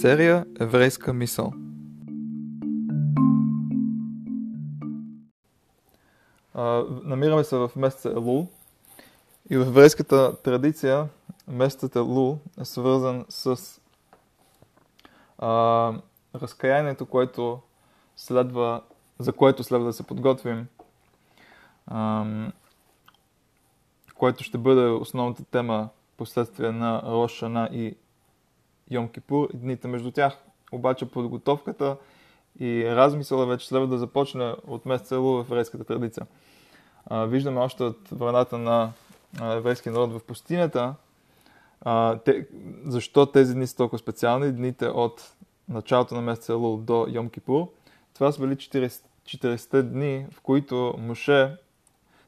Серия Еврейска мисъл. Намираме се в месеца Елул и в еврейската традиция месецът Елул е свързан с разкаянието, за което следва да се подготвим, което ще бъде основната тема последствие на Рош Ашана и Йом Кипур и дните между тях. Обаче подготовката и размисъла вече следва да започне от месеца Елул в еврейската традиция. Виждаме още от времената на еврейския народ в пустинята защо тези дни са толкова специални. Дните от началото на месеца Елул до Йом Кипур. Това са били 40 дни, в които Моше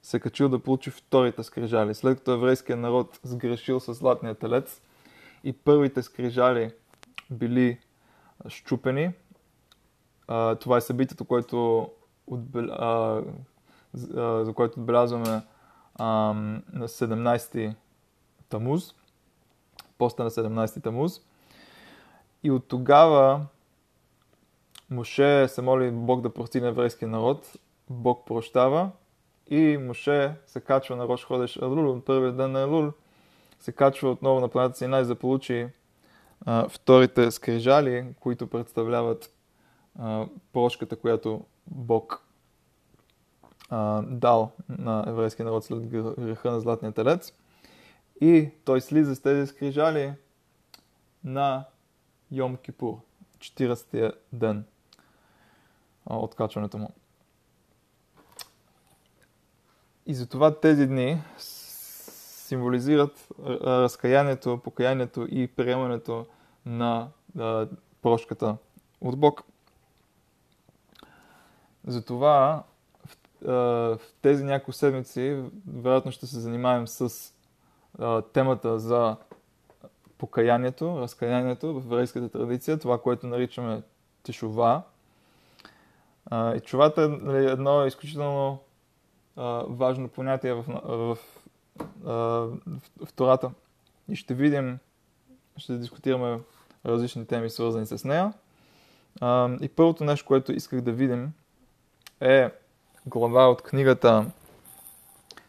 се качил да получи вторите скрижали. След като еврейският народ сгрешил със златния телец и първите скрижали били счупени. Това е събитието, за което отбелязваме на 17 Тамуз, поста на 17 Тамуз. И от тогава Моше се моли Бог да прости на еврейския народ. Бог прощава и Моше се качва на Рош Ходеш Елул, на първия ден на Елул. Се качва отново на планета Синай, за да получи вторите скрижали, които представляват прошката, която Бог дал на еврейския народ след греха на златния телец. И той слиза с тези скрижали на Йом Кипур, 40-тия ден от качването му. И затова тези дни символизират разкаянието, покаянието и приемането на прошката от Бог. Затова в тези няколко седмици вероятно ще се занимаем с темата за покаянието, разкаянието в еврейската традиция, това, което наричаме Тешува. И Тешувата е едно изключително важно понятие в Тората. И ще видим, ще дискутираме различни теми, свързани с нея. И първото нещо, което исках да видим, е глава от книгата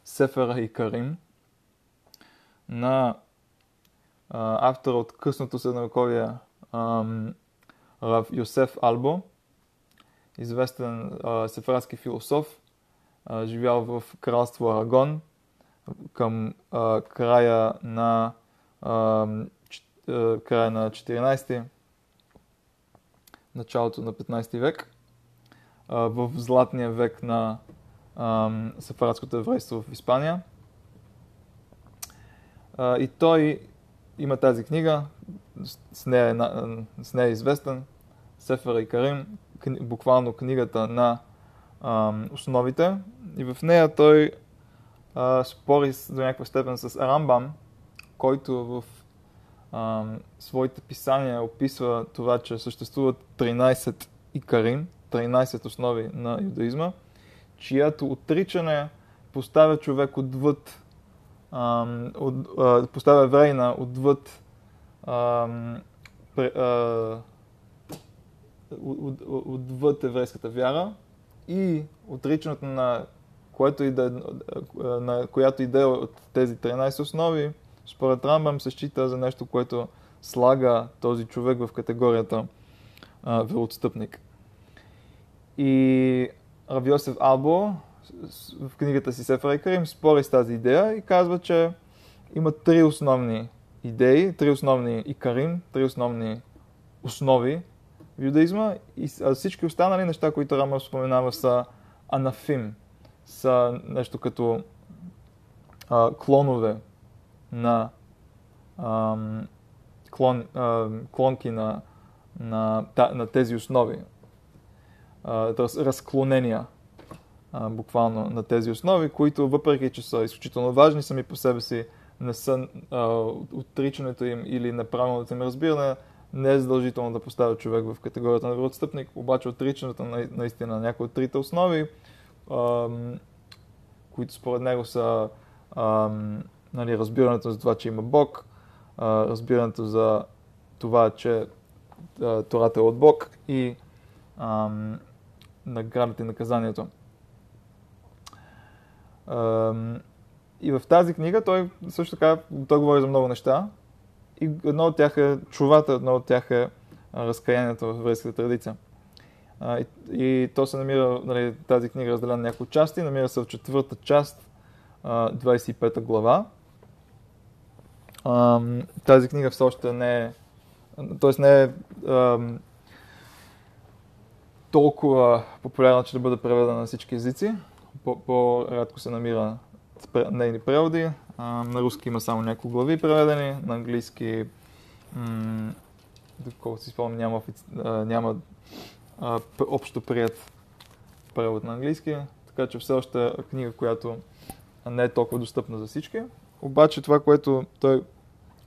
Сефер ха-Икарим на автора от късното средновековие Рав Йосеф Албо, известен сефарадски философ, живял в кралство Арагон към края на 14-ти, началото на 15-ти век, в златния век на сефарадското еврейство в Испания. И той има тази книга, с нея е известен, Сефер ха-Икарим, буквално книгата на основите, и в нея той спори до някаква степен с Рамбам, който в своите писания описва това, че съществуват 13 икарим, 13 основи на юдаизма, чиято отричане поставя човек отвъд, поставя еврейна отвъд отвъд еврейската вяра и отричането на която идея от тези 13 основи, според Рамбам се счита за нещо, което слага този човек в категорията вероотстъпник. И Рав Йосеф Албо в книгата си Сефер ха-Икарим спори с тази идея и казва, че има три основни идеи, три основни икарим, три основни основи в юдаизма, а всички останали неща, които Рамбам споменава, са анафим, са нещо като клонове на клонки на тези основи, разклонения буквално на тези основи, които въпреки че са изключително важни сами по себе си, не са отричането им или неправилното им разбиране не е задължително да поставя човек в категорията на вероотстъпник, обаче отричането наистина на някои от трите основи, които според него са нали, разбирането за това, че има Бог, разбирането за това, че Тората е от Бог и наградата и наказанието. И в тази книга той също така говори за много неща и едно от тях е чувата, едно от тях е разкаянието в еврейската традиция. И то се намира, нали, тази книга разделена на няколко части, намира се в четвърта част, 25-та глава. Тази книга все още не е, т.е. не е толкова популярна, че да бъде преведена на всички езици. По-рядко се намира нейни преводи. На руски има само няколко глави преведени, на английски, доколкото си спомням, няма общо прият превод на английски, така че все още е книга, която не е толкова достъпна за всички. Обаче това, което той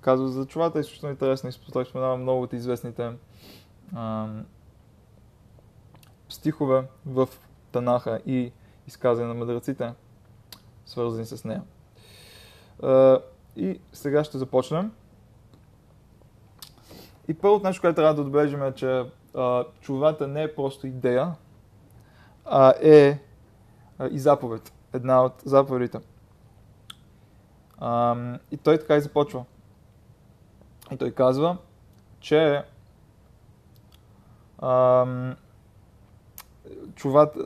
казва за чувата, е изключително интересно и споменава много от известните стихове в Танаха и изказания на мъдреците, свързани с нея. И сега ще започнем. И първото нещо, което трябва да отбележим, е, че чувата не е просто идея, а е и заповед. Една от заповедите. И той така и започва. И той казва, че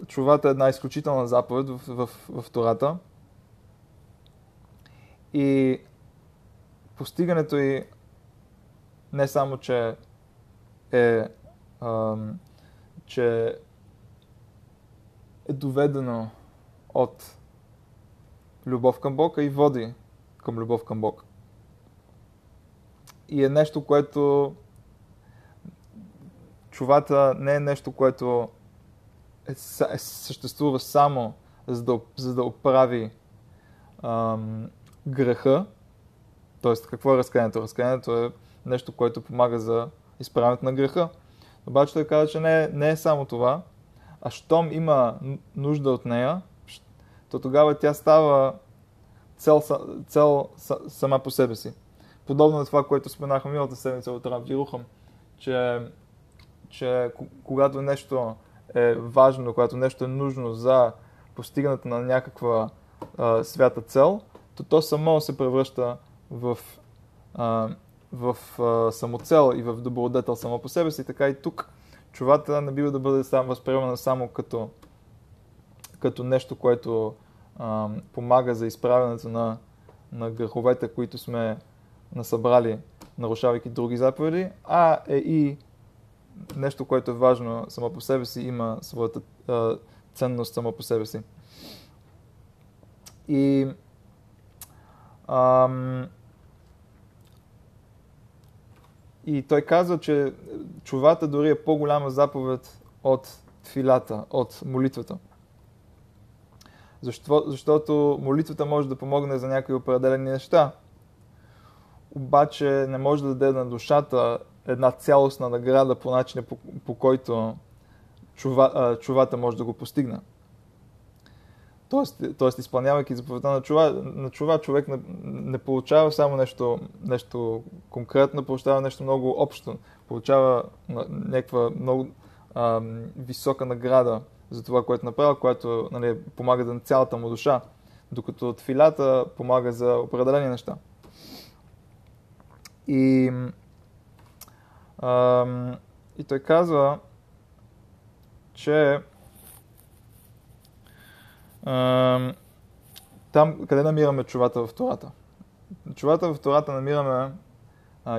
чувата е една изключителна заповед в Тората. И постигането ѝ не само, че е доведено от любов към Бог, а и води към любов към Бог. И е нещо, което чувата не е нещо, което съществува само за да оправи греха. Тоест, какво е разкаянието? Разкаянието е нещо, което помага за изправянето на греха. Обаче той каза, че не е само това, а щом има нужда от нея, то тогава тя става цел сама по себе си. Подобно на това, което споменахме миналата седмица от Рав Йерухам, че когато нещо е важно, когато нещо е нужно за постигането на някаква свята цел, то само се превръща в самоцел и в добродетел само по себе си. Така и тук чувата не бива да бъде възприемана само като нещо, което помага за изправянето на греховете, които сме насъбрали, нарушавайки други заповеди, а е и нещо, което е важно само по себе си, има своята ценност само по себе си. И и той казва, че чувата дори е по-голяма заповед от тфилата, от молитвата. Защото молитвата може да помогне за някои определени неща, обаче не може да даде на душата една цялостна награда по начина, по който чувата може да го постигне. Тоест, изпълнявайки заповедта на чува, човек не получава само нещо конкретно, получава нещо много общо, получава някаква много висока награда за това, което направил, което, нали, помага за цялата му душа, докато тфилата помага за определени неща. И той казва, че там, къде намираме чувата в Тората? Чувата в Тората намираме,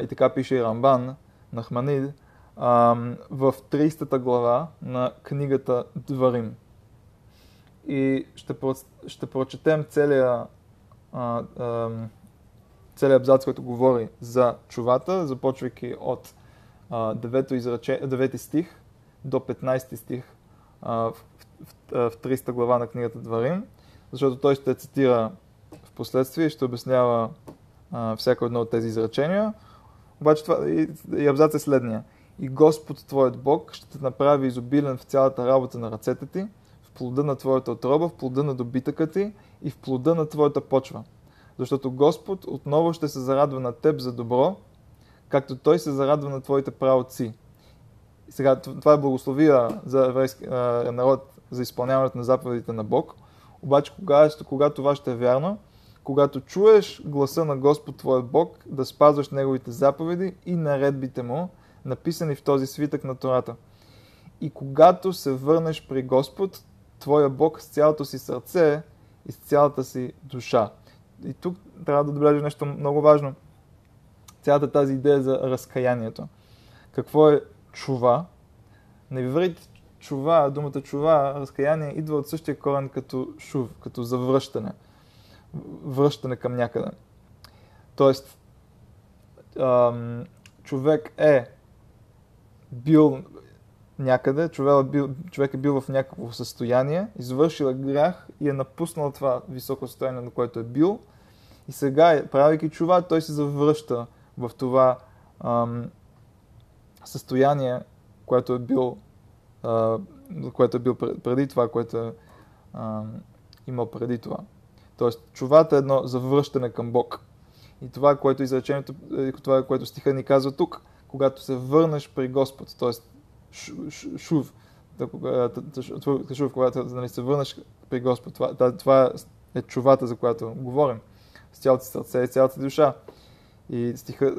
и така пише и Рамбан, Нахманид, в 30-та глава на книгата Дварим. И ще прочетем целия абзац, който говори за чувата, започвайки от 9 стих до 15 стих в 30 глава на книгата Дварим, защото той ще цитира в последствие и ще обяснява всяко едно от тези изречения. Обаче това и абзац е следния. И Господ твоят Бог ще те направи изобилен в цялата работа на ръцете ти, в плода на твоята отроба, в плода на добитъка ти и в плода на твоята почва. защото Господ отново ще се зарадва на теб за добро, както Той се зарадва на твоите праотци. Сега, това е благословия за еврейския народ за изпълняването на заповедите на Бог. Обаче, когато това ще е вярно, когато чуеш гласа на Господ твой Бог, да спазваш Неговите заповеди и наредбите Му, написани в този свитък на Тората. И когато се върнеш при Господ, твоя Бог, с цялото си сърце и с цялата си душа. И тук трябва да отбележим нещо много важно. Цялата тази идея за разкаянието. Какво е чува? Не врите чува, думата чува, разкаяние идва от същия корен като шув, като завръщане. Връщане към някъде. Тоест, човек е бил някъде, човек е бил в някакво състояние, извършил е грях и е напуснал това високо състояние, на което е бил. И сега, правейки чува, той се завръща в това състояние, което е бил, преди това, което е имал преди това. Тоест, чувата е едно завръщане към Бог. И това, което изречението, това, което стиха ни казва тук, когато се върнеш при Господ, т.е. шув, когато се върнеш при Господ, това е чувата, за която говорим, с цялото сърце и цялата душа. И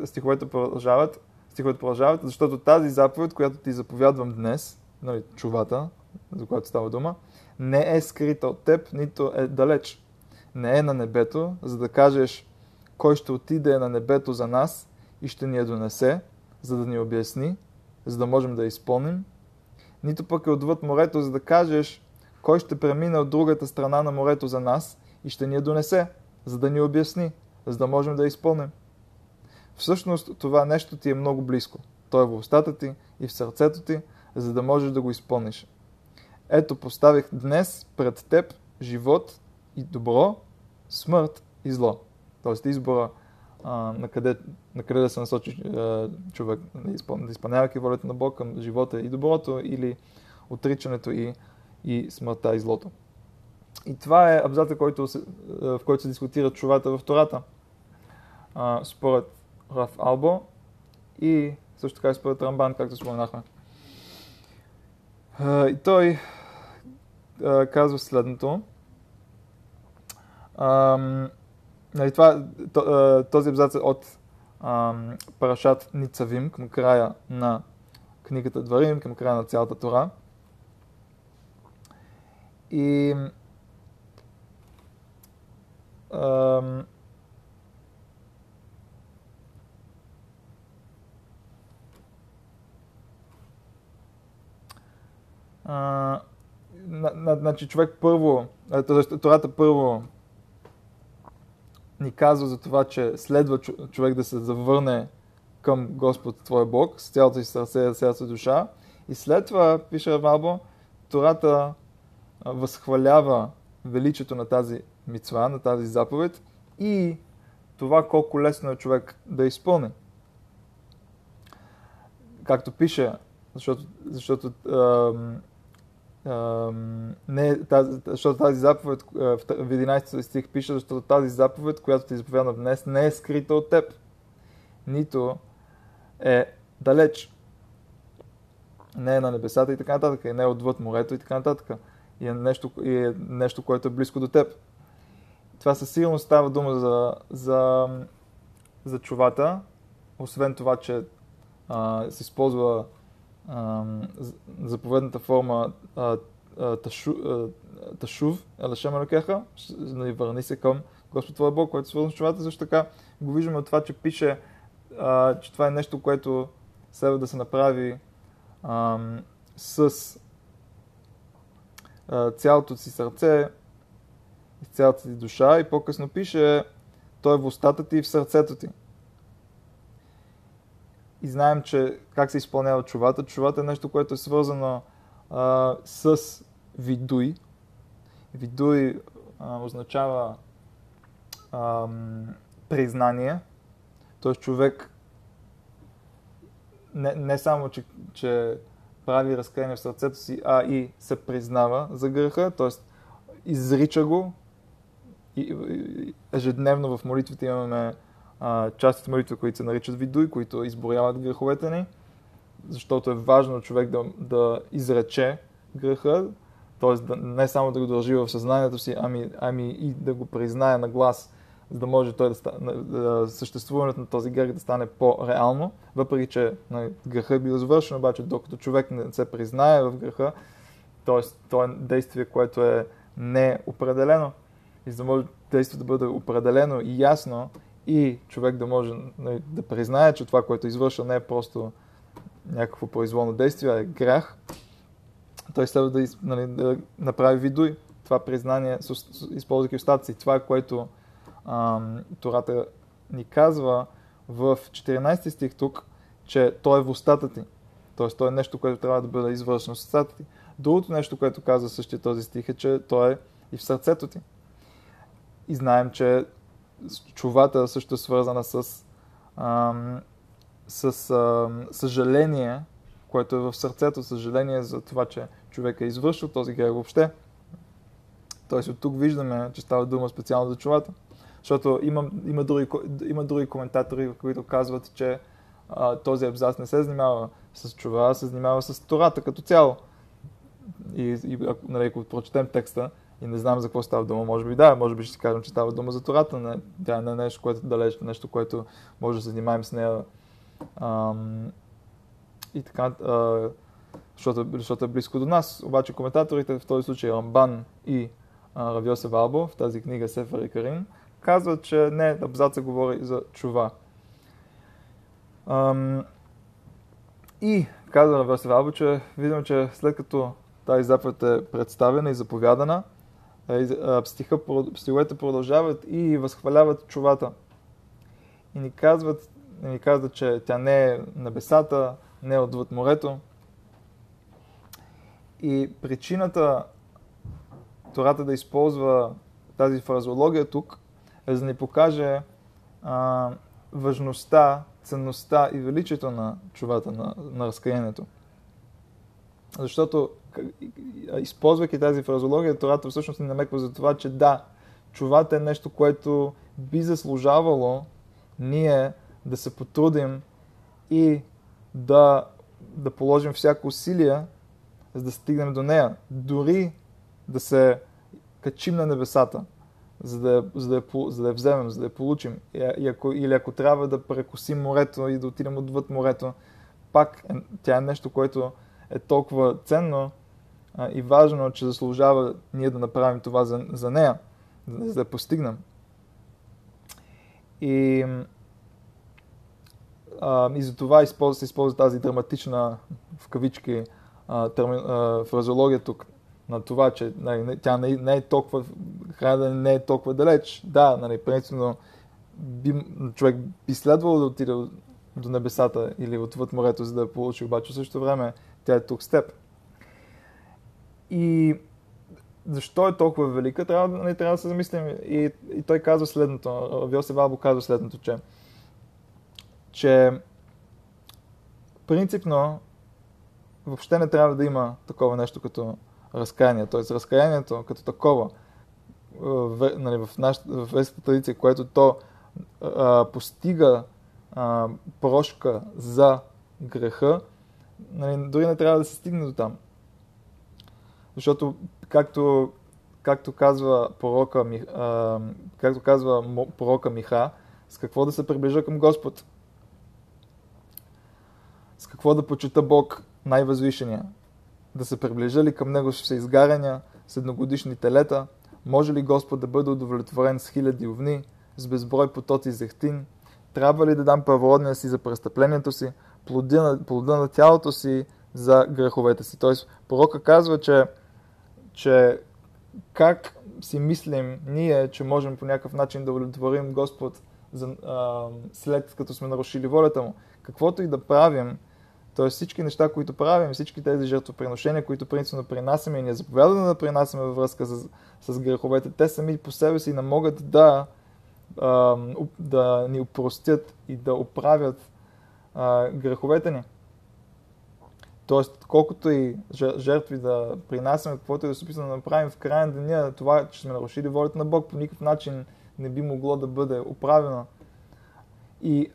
стиховете продължават, защото тази заповед, която ти заповядвам днес, нали, чувата, за която става дума, не е скрита от теб, нито е далеч. Не е на небето, за да кажеш кой ще отиде на небето за нас и ще ни я донесе, за да ни обясни, за да можем да изпълним. Нито пък е отвъд морето, за да кажеш кой ще премине от другата страна на морето за нас и ще ни я донесе, за да ни обясни, за да можем да изпълним. Всъщност това нещо ти е много близко. То е в устата ти и в сърцето ти, за да можеш да го изпълниш. Ето, поставих днес пред теб живот и добро, смърт и зло. Тоест избора на къде да се насочи човек, да изпълнявайки волята на Бог към живота и доброто, или отричането и смъртта и злото. И това е абзаца, в който се дискутира чувата в Тората, според Рав Албо и също така и според Рамбан, както споменахме. И той казва следното. Този абзац е от Парашат Ницавим, към края на книгата Дварим, към края на цялата Тора. И значи човек първо, Тората първо ни казва за това, че следва човек да се завърне към Господ твой Бог, с цялото си сърце, с цялата душа. И след това, пише Рав Албо, Тората възхвалява величието на тази мицва, на тази заповед и това колко лесно е човек да изпълни. Както пише, защото тази заповед, в 11 стих пише, защото тази заповед, която ти заповядам днес, не е скрита от теб, нито е далеч, не е на небесата и така нататък, и не е отвъд морето и така нататък, и е нещо, което е близко до теб. Това със сигурност става дума за чувата, освен това, че се използва заповедната форма Тешув, Елашем Елокеха, върни се към Господ твой Бог, който свързва с чувата. Също така го виждаме от това, че пише, че това е нещо, което следва да се направи с цялото си сърце и цялата си душа, и по-късно пише, той е в устата ти и в сърцето ти. И знаем, че как се изпълнява чувата. Чувата е нещо, което е свързано с видуй. Видуй означава признание. Т.е. човек не само, че прави разкаяние в сърцето си, а и се признава за греха, т.е. изрича го и ежедневно в молитвите имаме част от молитви, които се наричат Видуй, които изборяват греховете ни, защото е важно човек да изрече греха, т.е. не само да го държи в съзнанието си, ами и да го признае на глас, за да може той да съществуването на този грех да стане по-реално, въпреки че греха е бил завършен, обаче докато човек не се признае в греха, т.е. то е действие, което е неопределено, и за да може действието да бъде определено и ясно, и човек да може да признае, че това, което извършва, не е просто някакво произволно действие, а е грях, той следва да направи видуй това признание, използвайки устата си. Това, което Тората ни казва в 14 стих тук, че той е в устата ти. Тоест, той е нещо, което трябва да бъде извършено с устата ти. Другото нещо, което казва същия този стих е, че той е и в сърцето ти. И знаем, че чувата също е свързана с съжаление, което е в сърцето, съжаление за това, че човек е извършил този грех въобще. Тоест от тук виждаме, че става дума специално за чувата. Защото има други коментатори, които казват, че този абзац не се занимава с чува, а се занимава с Тората като цяло. И ако прочетем текста, и не знам за какво става дума, може би ще си кажем, че става дума за Тората. Не, тя не е нещо, което далечно, нещо, което може да се занимаем с нея и така, защото е близко до нас. Обаче коментаторите в този случай Рамбан и Рав Йосеф Албо в тази книга Сефер ха-Икарим казват, че не, абзаца говори за чува. И казва Рав Йосеф Албо, че виждам, че след като тази заповед е представена и заповядана, стиховете продължават и възхваляват чувата. И ни казват, че тя не е небесата, не е отвъд морето. И причината Тората да използва тази фразеология тук е за да ни покаже важността, ценността и величието на чувата, на разкаянието. Защото, използвайки тази фразеология, Тората всъщност ни намеква за това, че да, чувата е нещо, което би заслужавало ние да се потрудим и да положим всяко усилие, за да стигнем до нея. Дори да се качим на небесата, за да я вземем, за да я получим. Или ако трябва да прекусим морето и да отидем отвъд морето, пак тя е нещо, което е толкова ценно и важно, че заслужава ние да направим това за нея, за да я постигнем. И за това се използва тази драматична, в кавички, фразеология тук на това, че тя не е толкова храна, не е толкова далеч. Да, принципно човек би следвало да отиде до небесата или отвъд морето, за да я получи, обаче в същото време тя е тук с теб. И защо е толкова велика, трябва да се замислим. И той казва следното, Рав Йосеф Албо казва следното, че принципно въобще не трябва да има такова нещо като разкаяние. Тоест разкаянието като такова в вестната традиция, което то постига прошка за греха, дори не трябва да се стигне до там. Защото, както казва пророка Миха, с какво да се приближа към Господ? С какво да почита Бог най-възвишения? Да се приближа ли към Него с всеизгаряния, с едногодишни телета? Може ли Господ да бъде удовлетворен с 1000 овни, с безброй потоци зехтин? Трябва ли да дам първородния си за престъплението си, плода на тялото си за греховете си? Т.е. пророка казва, че как си мислим ние, че можем по някакъв начин да удовлетворим Господ след като сме нарушили волята му. Каквото и да правим, т.е. всички неща, които правим, всички тези жертвоприношения, които принципно принасяме и ни е заповядано да принасяме във връзка с греховете, те сами по себе си не могат да ни опростят и да оправят греховете ни. Тоест, колкото и жертви да принасяме, каквото и да се описано да направим в края на деня, това, че сме нарушили волята на Бог, по никакъв начин не би могло да бъде оправено. И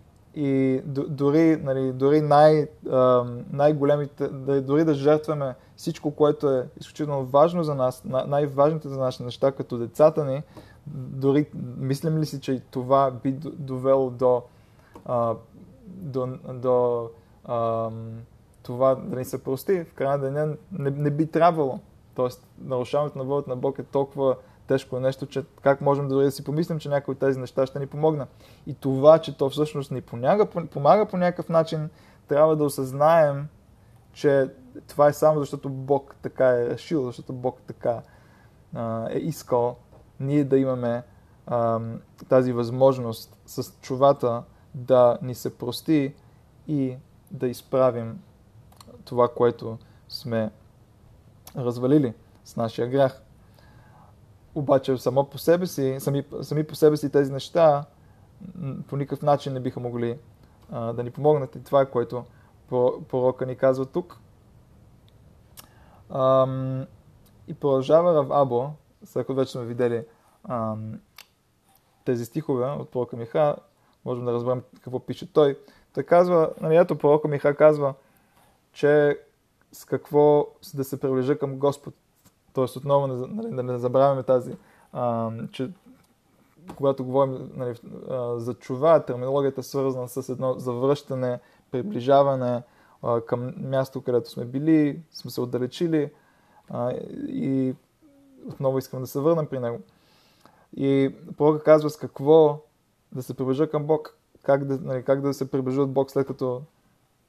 дори, нали, дори най-големите, дори да жертваме всичко, което е изключително важно за нас, най-важните за нашите неща, като децата ни, дори мислим ли си, че това би довело до това да ни се прости, в края на деня не би трябвало. Тоест, нарушаването на волята на Бог е толкова тежко нещо, че как можем дори да си помислим, че някои от тези неща ще ни помогна. И това, че то всъщност ни помага по някакъв начин, трябва да осъзнаем, че това е само защото Бог така е решил, защото Бог така е искал ние да имаме тази възможност с чувата да ни се прости и да изправим това, което сме развалили с нашия грях. Обаче сами по себе си тези неща по никакъв начин не биха могли да ни помогнат. И това е, което пророка ни казва тук. И продължава Рав Або, след като вече сме видели тези стихове от пророка Миха, можем да разберем какво пише той. Той казва, ето пророка Миха казва, че с какво да се приближа към Господ. Тоест, отново да не забравяме тази, че когато говорим за чува, терминологията е свързана с едно завръщане, приближаване към място, където сме били, сме се отдалечили и отново искам да се върнем при него. И пророкът казва с какво да се приближа към Бог, как да се приближа от Бог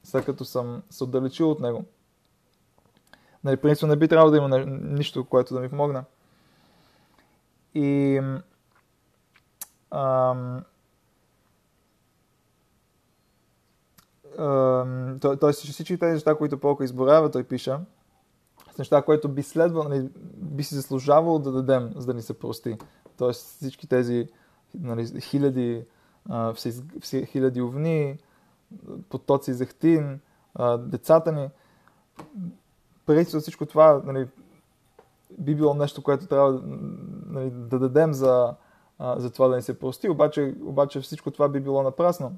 след като съм се отдалечил от него. Принципно не би трябвало да има нищо, което да ми помогне. И т.е. всички тези неща, които пророкът изборява, той пише, с неща, които би следвало, би си заслужавало да дадем, за да ни се прости. Т.е. всички тези хиляди овни, потоци зехтин, децата ни, преди всичко това би било нещо, което трябва да дадем за това да ни се прости, обаче всичко това би било напрасно,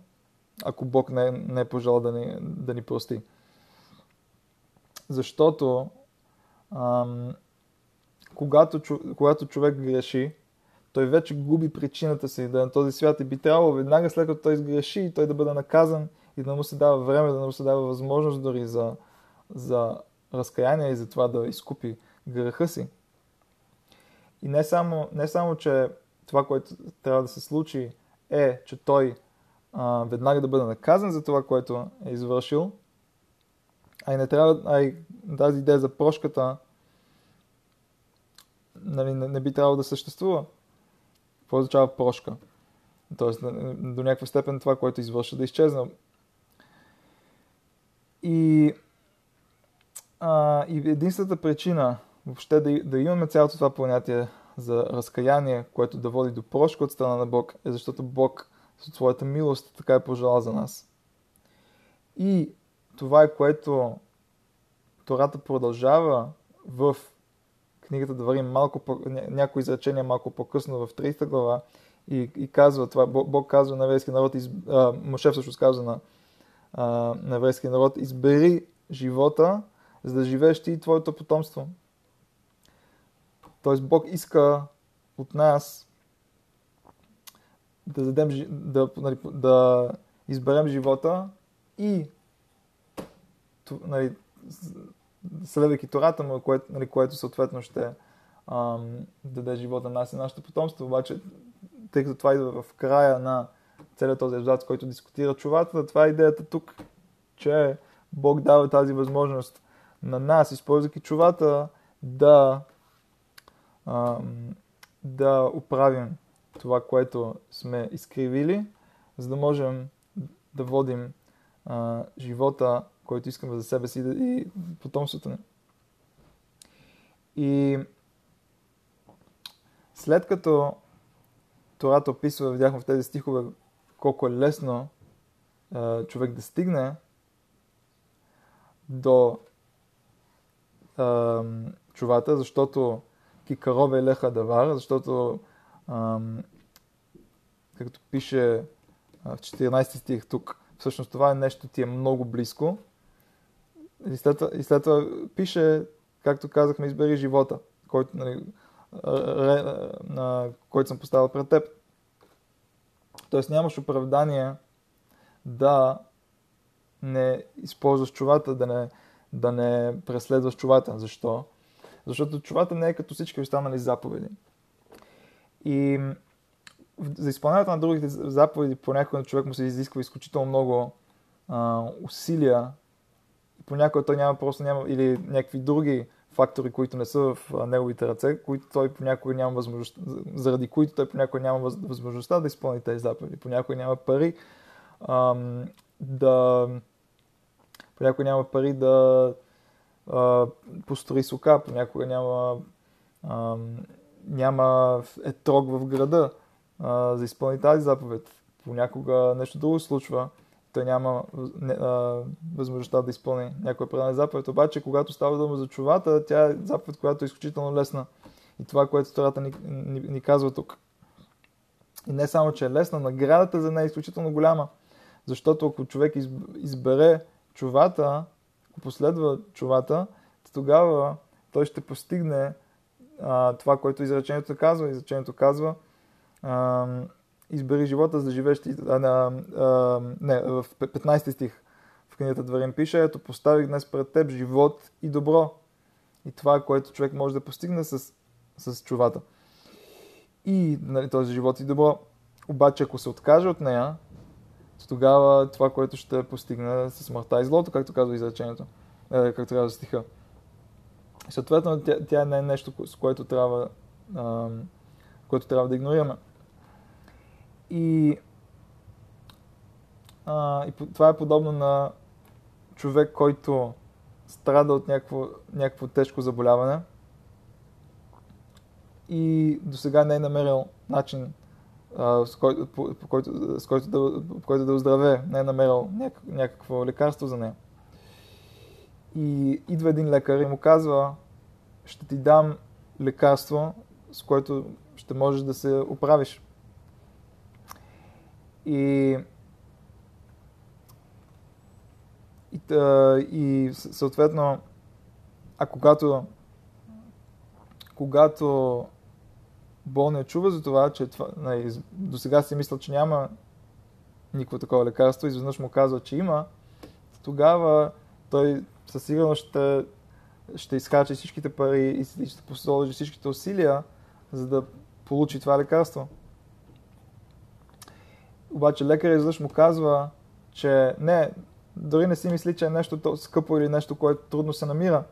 ако Бог не е пожелал да ни прости. Защото когато човек греши, той вече губи причината си да е на този свят и би трябвало веднага след като той сгреши, той да бъде наказан и да му се дава време, да му се дава възможност дори за разкаяние и за това да изкупи греха си. И не само, че това, което трябва да се случи е, че той веднага да бъде наказан за това, което е извършил, а и тази идея за прошката не би трябвало да съществува. Какво означава прошка? Тоест, до някаква степен това, което извърши, да изчезна. И единствената причина въобще да имаме цялото това понятие за разкаяние, което да води до прошка от страна на Бог, е защото Бог със своята милост така е пожелал за нас. И това е, което Тората продължава в книгата Дварим, някои изречения малко по-късно в 30 глава и казва това, Бог казва на еврейския народ, Моше всъщност казва на еврейския народ, избери живота, за да живееш ти и твоето потомство. Тоест Бог иска от нас да изберем живота и следвайки Тората му, което съответно ще даде живота на нас и нашето потомство. Обаче, тъй като това идва в края на целият този абзац, който дискутира чувата, това е идеята тук, че Бог дава тази възможност на нас, използвайки чувата, да оправим това, което сме изкривили, за да можем да водим живота, който искаме за себе си и потомството ни. И след като Тората описва, видяхме в тези стихове, колко е лесно човек да стигне до тшувата, защото ки каров елеха давар, защото както пише в 14 стих тук, всъщност това нещо ти е много близко. И след това пише, както казахме, избери живота, който, нали, който съм поставил пред теб. Тоест нямаш оправдание да не използваш чувата, да не преследваш чувата. Защо? Защото чувата не е като всички останали заповеди. И за изпълнението на другите заповеди понякога човек му се изисква изключително много усилия. Понякога той няма или някакви други фактори, които не са в неговите ръце, които той понякога няма възможността, заради които той понякога няма възможността да изпълни тези заповеди. Понякога няма пари да построи сука, понякога няма етрог в града за изпълни тази заповед. Понякога нещо друго случва. Той няма възможността да изпълни някоя предана заповед. Обаче, когато става дума за чувата, тя е заповед, която е изключително лесна. И това, което Тората ни казва тук. И не само, че е лесна, наградата за нея е изключително голяма. Защото ако човек избере чувата, ако последва чувата, тогава той ще постигне това, което изречението казва. Изречението казва... избери живота, за да живееш... в 15 стих в книгата Дварим пише, ето поставих днес пред теб живот и добро. И това, което човек може да постигне с чувата. И нали, този живот и добро. Обаче, ако се откаже от нея, тогава това, което ще постигне със смъртта и злото, както казва изречението, както трябва стиха. Съответно, тя не е нещо, с което трябва да игнорираме. И това е подобно на човек, който страда от някакво тежко заболяване и до сега не е намерил начин, с който да оздравее, не е намерил някакво лекарство за нея. И идва един лекар и му казва, ще ти дам лекарство, с което ще можеш да се оправиш. И съответно, когато болният чува за това, че до сега си мисля, че няма никакво такова лекарство, изведнъж му казва, че има, тогава той със сигурност ще изхарчи всичките пари и ще посложи всичките усилия, за да получи това лекарство. Обаче лекарът изведнъж му казва, че не, дори не си мисли, че е нещо скъпо или нещо, което трудно се намира.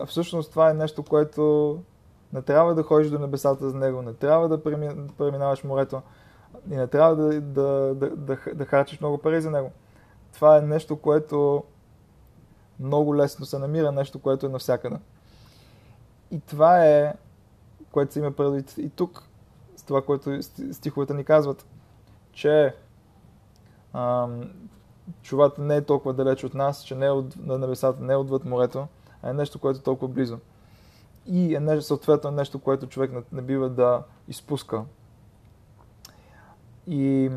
А всъщност това е нещо, което не трябва да ходиш до небесата за него, не трябва да преминаваш морето и не трябва да харчиш много пари за него. Това е нещо, което много лесно се намира, нещо, което е навсякъде. И това е, което се има предвид и тук, с това, което стиховете ни казват. Че чувата не е толкова далеч от нас, че не е на небесата, не е отвъд морето, а е нещо, което е толкова близо. И е съответно нещо, което човек не бива да изпуска. И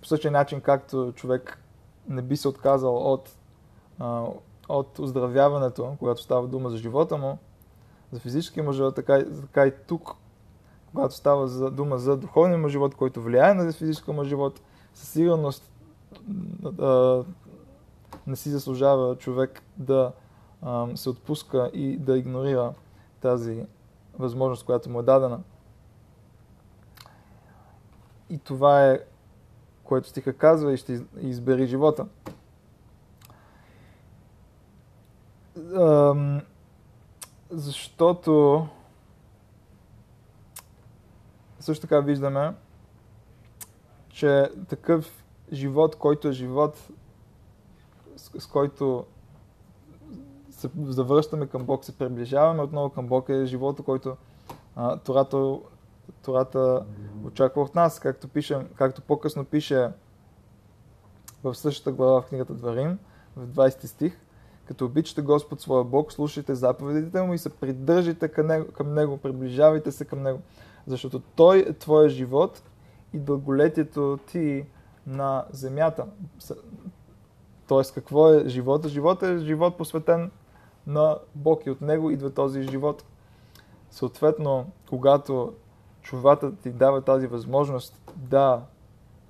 по същия начин, както човек не би се отказал от оздравяването, когато става дума за живота му, за физически му живот, така и тук, когато става дума за духовния му живот, който влияе на физическия му живот, със сигурност не си заслужава човек да се отпуска и да игнорира тази възможност, която му е дадена. И това е, което стиха казва, и ще избери живота. Защото също така виждаме, че такъв живот, който е живот, с който се завръщаме към Бог, се приближаваме отново към Бог, е живота, който Тората очаква от нас, както по-късно пише в същата глава в книгата Дварим, в 20 стих, Като обичате Господ своя Бог, слушайте заповедите му и се придържите към него, приближавайте се към него. Защото той е твоя живот и дълголетието ти на земята. Тоест, какво е живота? Живота е живот посветен на Бог и от него идва този живот. Съответно, когато чувата ти дава тази възможност да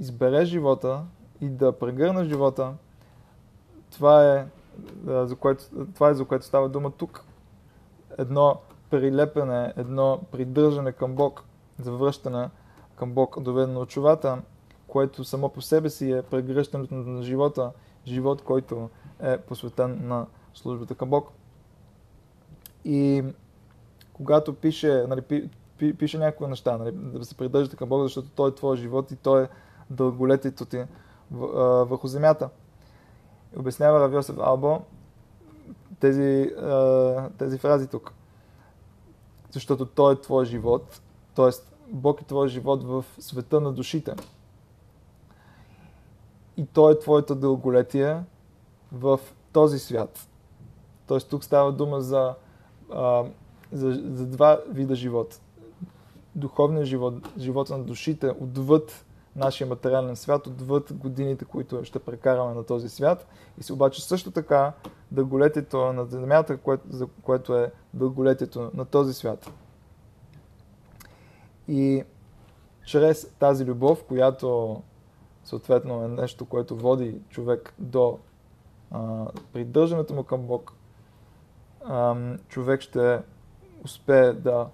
избереш живота и да прегърнеш живота, това е за което става дума тук. Едно прилепене, едно придържане към Бог, завръщане към Бог, доведено от чувата, което само по себе си е прегръщането на живота, живот, който е посветен на службата към Бог. И когато пише някакви неща, да се придържате към Бог, защото той е твой живот и той е дълголетието ти върху земята. Обяснява Рав Йосеф Албо тези фрази тук. Защото той е твой живот, т.е. Бог е твой живот в света на душите. И той е твоето дълголетие в този свят. Т.е. тук става дума за два вида живот. Духовният живот, живота на душите отвъд нашия материален свят, отвъд годините, които ще прекараме на този свят. И се обаче също така дълголетието на земята, което е дълголетието на този свят. И чрез тази любов, която съответно е нещо, което води човек до придържането му към Бог, човек ще успее да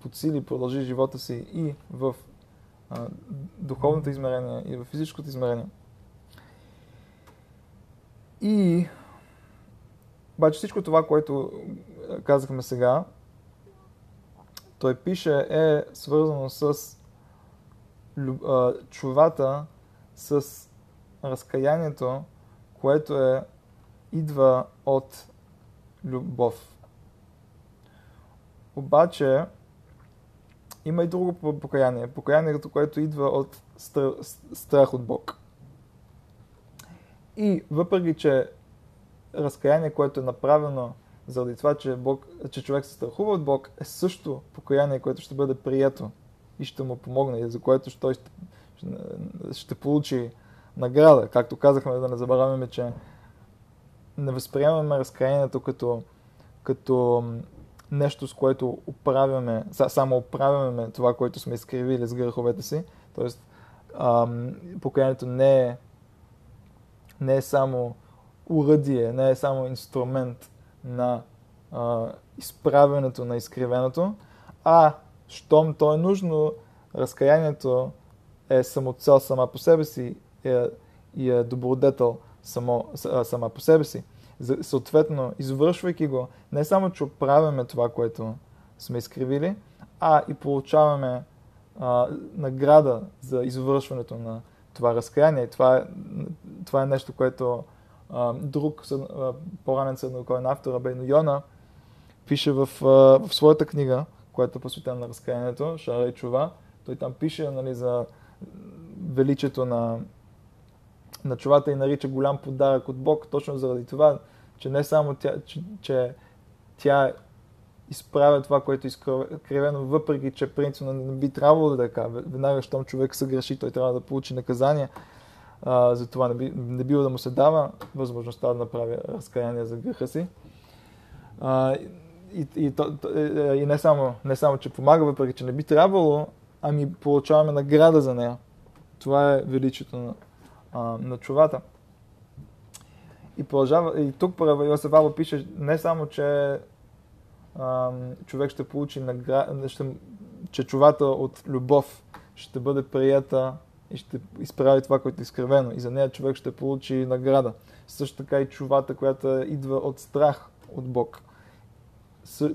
подсили, продължи живота си и в духовното измерение, и в физическото измерение. И обаче всичко това, което казахме сега, той пише, е свързано с чувата, с разкаянието, което идва от любов. Обаче има и друго покаяние. Покаянието, което идва от страх от Бог. И въпреки, че разкаяние, което е направено заради това, че човек се страхува от Бог, е също покаяние, което ще бъде прието и ще му помогне, за което той ще получи награда. Както казахме, да не забравяме, че не възприемаме разкаянието като нещо, с което оправяме, само оправяме това, което сме изкривили с греховете си. Тоест, покаянието не е само уръдие, не е само инструмент на изправянето на изкривеното, а щом то е нужно, разкаянието е самоцел сама по себе си и е добродетел сама по себе си. Съответно, извършвайки го, не само, че оправяме това, което сме изкривили, а и получаваме награда за извършването на това разкаяние. Това е нещо, което друг по-ранен средновековен автор, Рабейну Йона, пише в своята книга, която е посветена на разкаянието, Шарай Тшува. Той там пише за величието на чувата и нарича голям подарък от Бог, точно заради това, че не само тя изправя това, което е изкривено, въпреки, че принципно не би трябвало да е така. Веднага, щом човек се греши, той трябва да получи наказание. Затова не било да му се дава възможността да направи разкаяние за греха си. И не само, че помага, въпреки, че не би трябвало, ами получаваме награда за нея. Това е величието на чувата. И тук Рав Йосеф Албо пише не само, че човек ще получи награда, че чувата от любов ще бъде прията и ще изправи това, което е изкривено. И за нея човек ще получи награда. Също така и чувата, която идва от страх от Бог.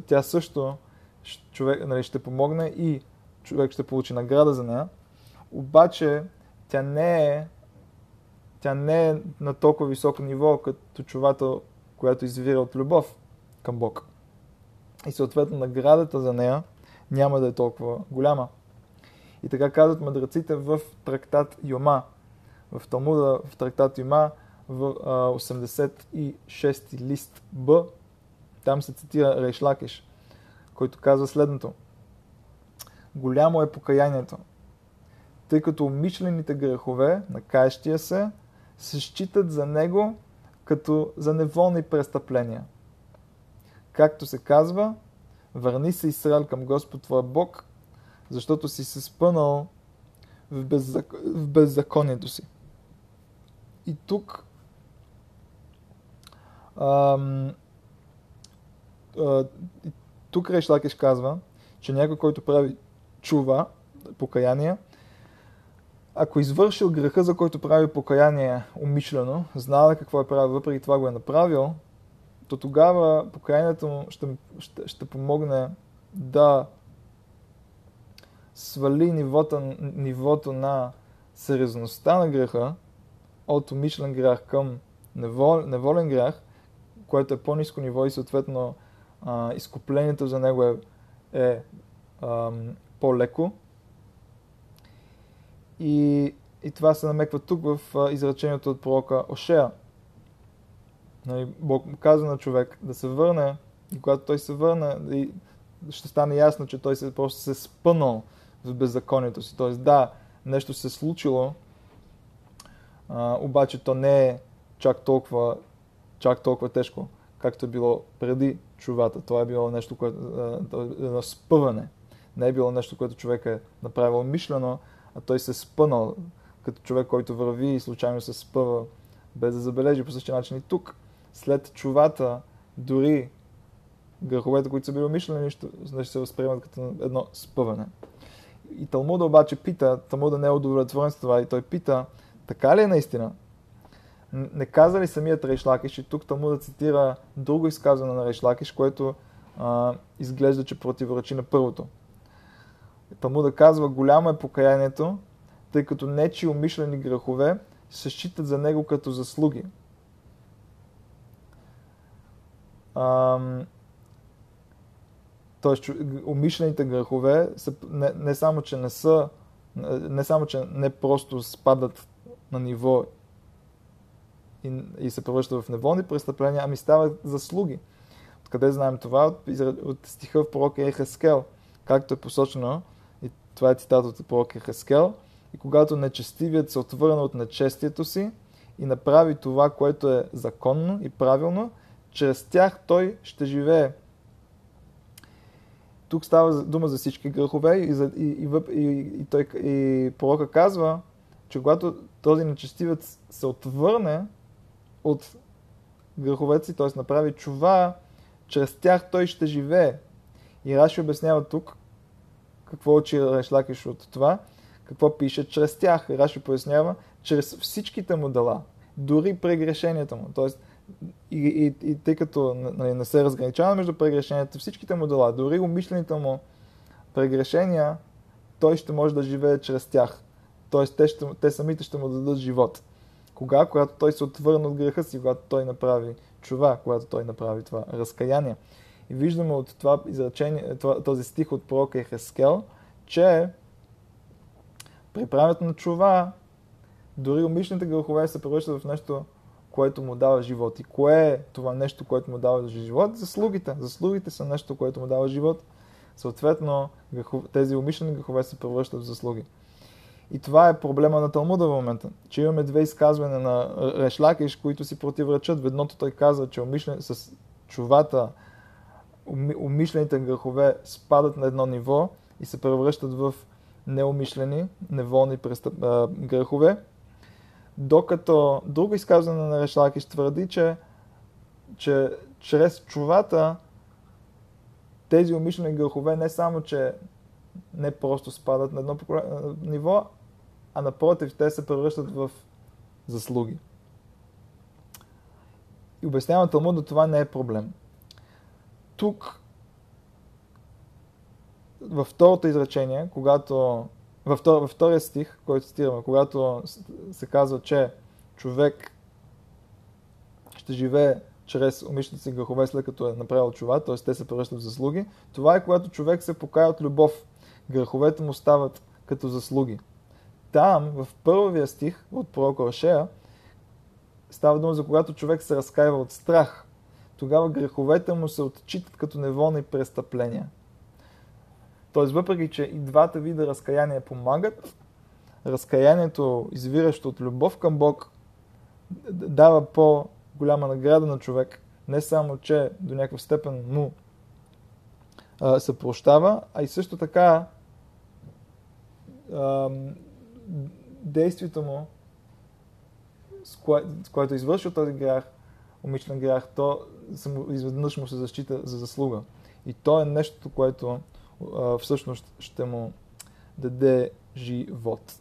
Тя също ще помогне и човек ще получи награда за нея. Обаче тя не е на толкова високо ниво, като чувата, която извира от любов към Бог. И съответно наградата за нея няма да е толкова голяма. И така казват мъдреците в трактат Йома. В Тамуда, в трактат Йома, в 86 лист Б, там се цитира Рейш Лакиш, който казва следното: голямо е покаянието, тъй като умишлените грехове на каещия се се считат за него като за неволни престъпления. Както се казва, върни се, Израел, към Господ твоя Бог, защото си се спънал в беззаконието си. И тук Рейш Лакиш казва, че някой, който прави чува, покаяние, ако извършил греха, за който прави покаяние умишлено, знае какво е правил, въпреки това го е направил, то тогава покаянието му ще помогне да свали нивото на сериозността на греха от умишлен грях към неволен грях, което е по-ниско ниво и съответно изкуплението за него е по-леко. И това се намеква тук в изречението от пророка Ошея. Бог казва на човек да се върне, и когато той се върне, ще стане ясно, че той просто се спънал в беззаконието си. Т.е. да, нещо се случило, обаче то не е чак толкова тежко, както е било преди чувата. Това е било нещо, което едно спъване. Не е било нещо, което човек е направил мишлено, а той се спънал, като човек, който върви и случайно се спъва, без да забележи. По същия начин и тук, след чувата, дори греховете, които са били умишлени, ще се възприемат като едно спъване. И Талмуда обаче пита, Талмуда не е удовлетворен с това, и той пита, така ли е наистина? Не каза ли самият Рейш Лакиш? И тук Талмуда цитира друго изказване на Рейш Лакиш, което изглежда, че противоречи на първото. Талмуда казва, голямо е покаянието, тъй като нечии умишлени грехове се считат за него като заслуги. Тоест, умишлените грехове не само че не просто спадат на ниво и се превръщат в неволни престъпления, ами стават заслуги. Откъде знаем това? От стиха в пророка Йехезкел, както е посочено, и това е цитата от пророка Йехезкел: и когато нечестивият се отвърна от нечестието си и направи това, което е законно и правилно, чрез тях той ще живее. Тук става дума за всички грехове и пророка казва, че когато този нечестивец се отвърне от греховете си, т.е. направи чува, чрез тях той ще живее. И Раши обяснява тук какво учи Рейш Лакиш от това, какво пише чрез тях. И Раши пояснява, чрез всичките му дела, дори прегрешението му. Тоест, и тъй като не се разграничава между прегрешенията, всичките му дела, дори умишлените му прегрешения, той ще може да живее чрез тях. Тоест, те самите ще му дадат живот. Когато той се отвърна от греха си, когато той направи чува, когато той направи това разкаяние. И виждаме от това изречение, този стих от пророка Йехезкел, че при правенето на чува, дори умишлените грехове се превръщат в нещо, което му дава живот. И кое е това нещо, което му дава живот? Заслугите. Заслугите са нещо, което му дава живот. Съответно, тези умишлени грехове се превръщат в заслуги. И това е проблема на Талмуда в момента, че имаме две изказвания на Рейш Лакиш, които си противоречат. В едното той казва, че с чувата умишлените грехове спадат на едно ниво и се превръщат в неумишлени, неволни грехове. Докато друго изказване на Рейш Лакиш твърди, че чрез чувата тези умишлени грехове не само, че не просто спадат на едно ниво, а напротив, те се превръщат в заслуги. И обяснявам Талмуда, това не е проблем. Тук, във второто изречение, във втория стих, който цитираме, когато се казва, че човек ще живее чрез умишлените си грехове, след като е направил чува, т.е. те се превръщат в заслуги, това е когато човек се покая от любов. Греховете му стават като заслуги. Там, в първия стих от пророка Ошея, Става дума за когато човек се разкаива от страх, тогава греховете му се отчитат като неволни престъпления. Тоест, въпреки че и двата вида разкаяние помагат, разкаянието, извиращо от любов към Бог, дава по-голяма награда на човек. Не само, че до някаква степен му се прощава, а и също така действието му, с което е извършил този грях, умишлен грях, то изведнъж му се защита за заслуга. И то е нещото, което всъщност ще му даде живот.